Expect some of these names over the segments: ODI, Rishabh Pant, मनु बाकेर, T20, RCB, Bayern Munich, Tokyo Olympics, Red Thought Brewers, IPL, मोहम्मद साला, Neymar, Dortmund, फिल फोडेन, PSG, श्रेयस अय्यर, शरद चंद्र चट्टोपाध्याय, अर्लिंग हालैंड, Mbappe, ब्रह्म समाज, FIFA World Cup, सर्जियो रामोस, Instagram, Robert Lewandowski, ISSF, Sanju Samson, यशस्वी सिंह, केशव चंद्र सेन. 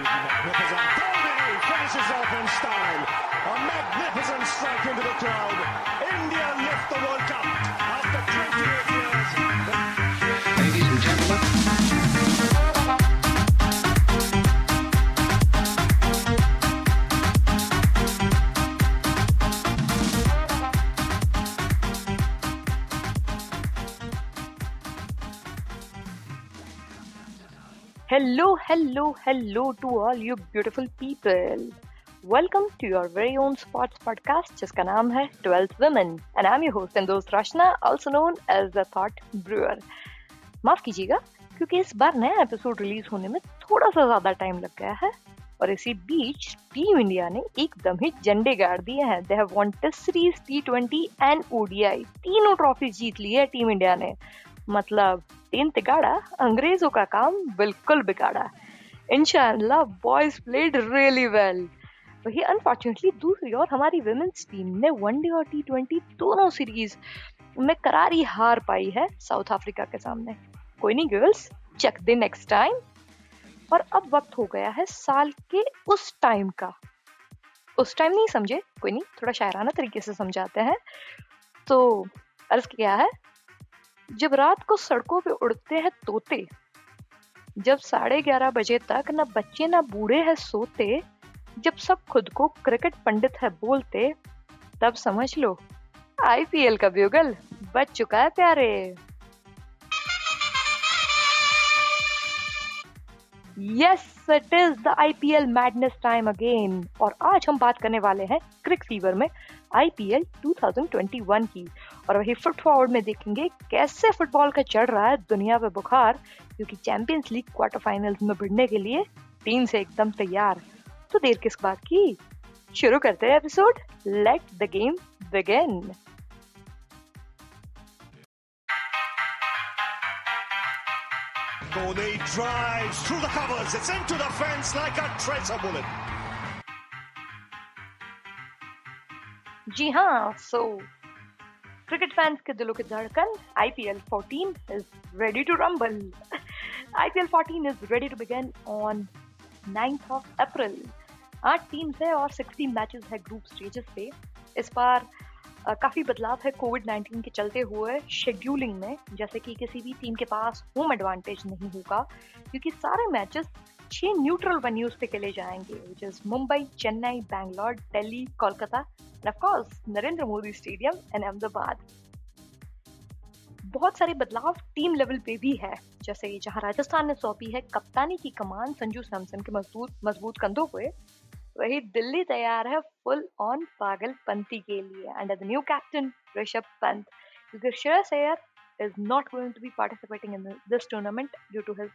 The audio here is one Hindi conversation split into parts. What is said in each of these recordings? magnificent goal and he finishes off in style. A magnificent strike into the crowd. India lift the World Cup after 28 years. Ladies and gentlemen. Hello, hello, hello to all you beautiful people. Welcome to your very own sports podcast, जिसका नाम है 12 Women. And I'm your host and दोस्त Rashna, also known as the Thought Brewer. माफ कीजिएगा, क्योंकि इस बार नया एपिसोड रिलीज होने में थोड़ा सा ज्यादा टाइम लग गया है और इसी बीच टीम इंडिया ने एकदम ही झंडे गाड़ दिए हैं. They have won Test Series, T20 and ODI. तीनों ट्रॉफी जीत ली है टीम इंडिया ने. मतलब तीन तिगाड़ा अंग्रेजों का काम बिल्कुल बिगाड़ा. इंशाल्लाह बॉयज प्लेड रियली वेल. वही अनफॉर्चुनेटली दूसरी ओर हमारी विमेंस टीम ने वनडे और T20 दोनों सीरीज में करारी हार पाई है साउथ अफ्रीका के सामने. कोई नहीं girls, check the next time. और अब वक्त हो गया है साल के उस टाइम का. उस टाइम नहीं समझे कोई नहीं, थोड़ा शायराना तरीके से समझाते हैं. तो अर्ज क्या है, जब रात को सड़कों पे उड़ते हैं तोते, जब 11:30 बजे तक ना बच्चे ना बूढ़े हैं सोते, जब सब खुद को क्रिकेट पंडित है बोलते, तब समझ लो IPL का ब्यूगल बज चुका है प्यारे. Yes, it is the IPL madness time again. और आज हम बात करने वाले हैं क्रिक फीवर में IPL 2021 की. और वही फुट फॉरवर्ड में देखेंगे कैसे फुटबॉल का चढ़ रहा है दुनिया पे बुखार, क्योंकि चैंपियंस लीग क्वार्टर फाइनल्स में भिड़ने के लिए टीम से एकदम तैयार. तो देर किस बात की, शुरू करते हैं episode. Let the game begin. Kone drives through the covers. It's into the fence like a treasure bullet. जी हाँ, so क्रिकेट फैंस के दिलों की धड़कन IPL 14 is ready to rumble. IPL 14 is ready to begin on 9th of April. 8 teams है और 60 मैचेस है ग्रुप स्टेजेस पे. इस बार काफ़ी बदलाव है कोविड-19 के चलते हुए शेड्यूलिंग में, जैसे कि किसी भी टीम के पास होम एडवांटेज नहीं होगा, क्योंकि सारे मैचेस 6 न्यूट्रल वेन्यूज पे खेले जाएंगे, which is Mumbai, Chennai, Bangalore, Delhi, Kolkata and of course Narendra Modi stadium and Ahmedabad. बहुत सारे बदलाव टीम लेवल पे भी है, जैसे जहाँ राजस्थान ने सौंपी है कप्तानी की कमान संजू सैमसन के मजबूत कंधों पे, वही दिल्ली तैयार है फुल ऑन पागलपंती के लिए under the new captain Rishabh Pant, क्योंकि श्रेयस अय्यर is not going to be participating in this tournament due to his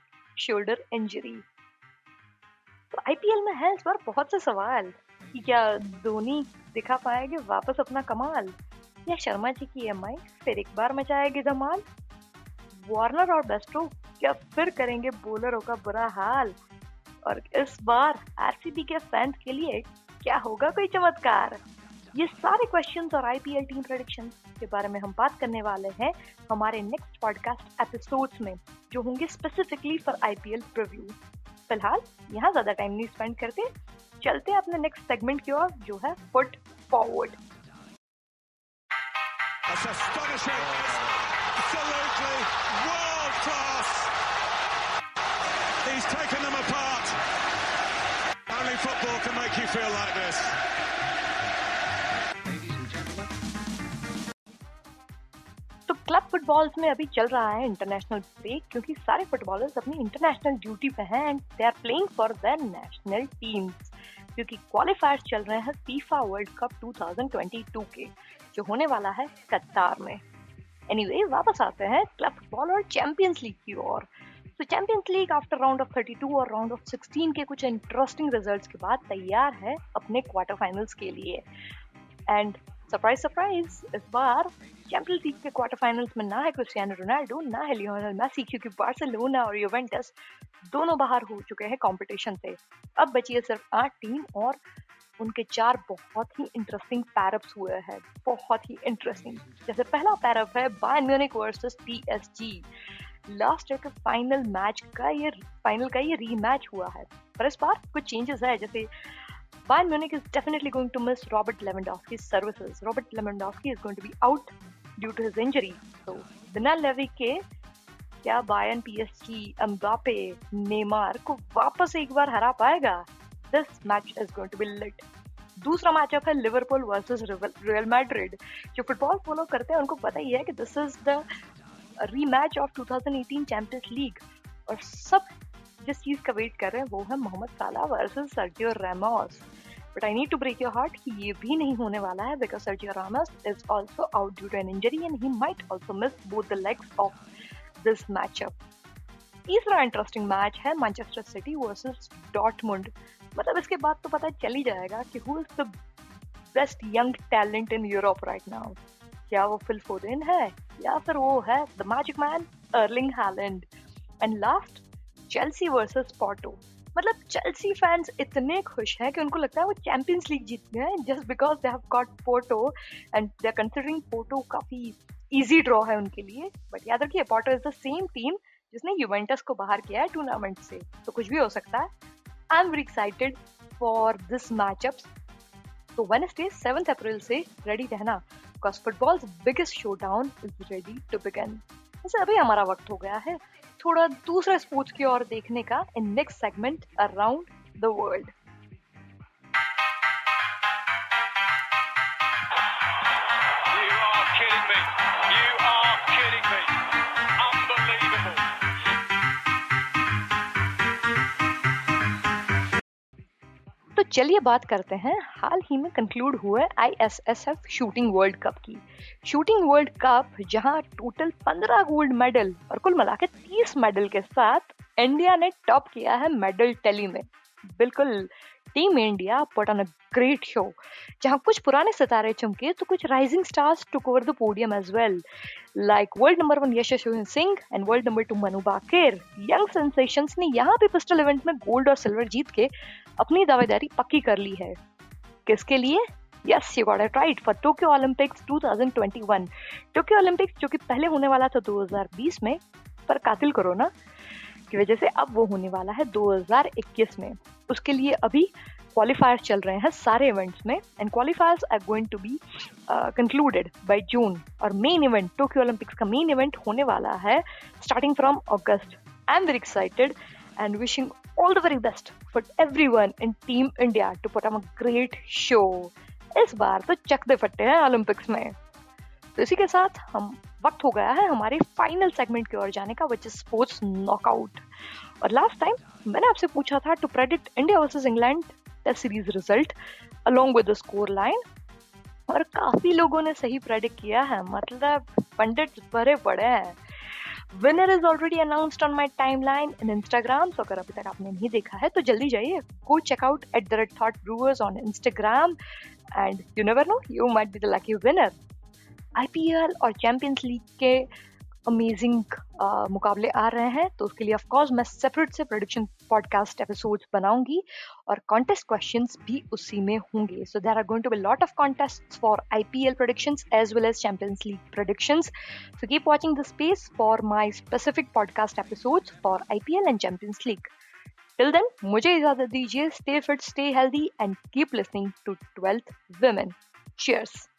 shoulder injury. तो IPL में है इस बार बहुत से सवाल कि क्या धोनी दिखा पाएंगे वापस अपना कमाल, या शर्मा जी की EMI फिर एक बार मचाएगी धमाल, वार्नर और बेस्टो क्या फिर करेंगे बॉलरों का बुरा हाल, और इस बार RCB के फैंस के लिए क्या होगा कोई चमत्कार. ये सारे क्वेश्चंस और IPL टीम प्रेडिक्शंस के बारे में हम बात करने वाले हैं हमारे नेक्स्ट पॉडकास्ट एपिसोड्स में, जो होंगे स्पेसिफिकली फॉर IPL प्रीव्यू. फिलहाल यहाँ ज्यादा टाइम नहीं स्पेंड करते, चलते हैं अपने नेक्स्ट सेगमेंट की ओर, जो है foot forward. He's taken them apart. Only football can make you feel like this. तो क्लब फुटबॉल्स में अभी चल रहा है इंटरनेशनल ब्रेक, क्योंकि सारे फुटबॉलर्स अपनी इंटरनेशनल ड्यूटी पे हैं and they are playing for their national teams, क्योंकि क्वालिफायर्स चल रहे हैं फीफा वर्ल्ड कप 2022 के, जो होने वाला है कतार में. एनीवे, वापस आते हैं क्लब फुटबॉल और चैंपियंस लीग की ओर. तो champions league after round of 32 और राउंड ऑफ 16 के कुछ इंटरेस्टिंग रिजल्ट्स के बाद तैयार है अपने क्वार्टर फाइनल्स के लिए. एंड सरप्राइज सरप्राइज, इस बार चैंपियंस लीग के क्वार्टर फाइनल्स में ना है क्रिस्टियानो रोनाल्डो, ना है लियोनेल मेसी, क्योंकि बार्सिलोना और यूवेंटस दोनों बाहर हो चुके हैं कॉम्पिटिशन से. अब बची है सिर्फ 8 टीम और उनके 4 बहुत ही इंटरेस्टिंग पैरअप्स हुए हैं, बहुत ही इंटरेस्टिंग. जैसे पहला पैरअप है Bayern Munich versus PSG. Last year के फाइनल का ये रीमैच हुआ है, पर इस बार कुछ चेंजेस है। जैसे Bayern Munich is definitely going to miss Robert Lewandowski's services. Robert Lewandowski is going to be out due to his injury. So, बिना लेवी के क्या Bayern PSG, Mbappe, Neymar को वापस एक बार हरा पाएगा? This match is going to be lit. दूसरा मैचअप है लिवरपूल वर्सेस रियल मैड्रिड। जो फुटबॉल फॉलो करते हैं उनको पता ही है कि this is the rematch of 2018 champions league, और सब जिस चीज का वेट कर रहे हैं वो है मोहम्मद साला versus सर्जियो रामोस। But I need to break your heart कि ये भी नहीं होने वाला है, because सर्जियो रामोस is also out due to an injury and he might also miss both the legs of this matchup. तीसरा इंटरेस्टिंग मैच है मैनचेस्टर सिटी वर्सेस डॉर्टमुंड। मतलब इसके बाद तो पता चल ही जाएगा कि who is the best young talent in Europe right now. क्या वो फिल फोडेन है या फिर वो है the magic man अर्लिंग हालैंड। And last Chelsea versus Porto. मतलब चेल्सी फैंस इतने खुश हैं कि उनको लगता है वो चैंपियंस लीग जीत गए हैं, just because they have got Porto and they are considering Porto काफी ईजी ड्रॉ है उनके लिए। बट याद रखिए Porto is the same team जिसने यूवेंटस को बाहर किया है टूर्नामेंट से, तो कुछ भी हो सकता है। I M very excited for this matchups. तो वेडनेसडे 7 अप्रैल से रेडी रहना, because football biggest showdown is ready to begin. वैसे अभी हमारा वक्त हो गया है थोड़ा दूसरे स्पोर्ट्स की ओर देखने का in next segment around the world. चलिए बात करते हैं हाल ही में कंक्लूड हुए ISSF शूटिंग वर्ल्ड कप की। शूटिंग वर्ल्ड कप जहां टोटल 15 गोल्ड मेडल और कुल मिला के 30 मेडल के साथ इंडिया ने टॉप किया है मेडल टैली में। बिल्कुल team India put on a great show, जहां कुछ पुराने सितारे चमके तो कुछ rising stars took over the podium as well, like world number 1 यशस्वी सिंह and world number 2 मनु बाकेर। Young sensations ने यहां भी पिस्टल इवेंट में गोल्ड और सिल्वर जीत के अपनी दावेदारी पक्की कर ली है। किसके लिए? Yes, you got it right, for Tokyo Olympics 2021। Tokyo Olympics जो कि पहले होने वाला था 2020 में, पर कातिल कोरोना की वजह से अब वो होने वाला है 2021 में। उसके लिए अभी क्वालिफायर चल रहे हैं सारे इवेंट्स में, and qualifiers are going to be concluded by June. और मेन इवेंट, टोक्यो ओलंपिक्स का मेन इवेंट होने वाला है starting from August. I am very excited and wishing all the very best for everyone in Team India to put on a great show. इस बार तो चक दे फटे हैं ओलंपिक्स में। तो इसी के साथ हम वक्त हो गया है हमारे फाइनल सेगमेंट की ओर जाने का, which is sports knockout. और लास्ट टाइम मैंने आपसे पूछा था to predict India versus England test series result along with the score line, और काफी लोगों ने सही प्रेडिक्ट किया है। मतलब पंडित भरे पड़े हैं। Winner is already announced on my timeline in Instagram. So अगर अभी तक आपने नहीं देखा है तो जल्दी जाइए, go check out at the Red Thought Brewers on Instagram, and you never know, you might be the lucky winner. IPL और Champions League के amazing मुकाबले आ रहे हैं, तो उसके लिए of course मैं separate से prediction podcast episodes बनाऊंगी और contest questions भी उसी में होंगे. So there are going to be a lot of contests for IPL predictions as well as Champions League predictions. So keep watching the space for my specific podcast episodes for IPL and Champions League. Till then, मुझे इजाजत दीजिए. Stay fit, stay healthy and keep listening to 12th Women. Cheers.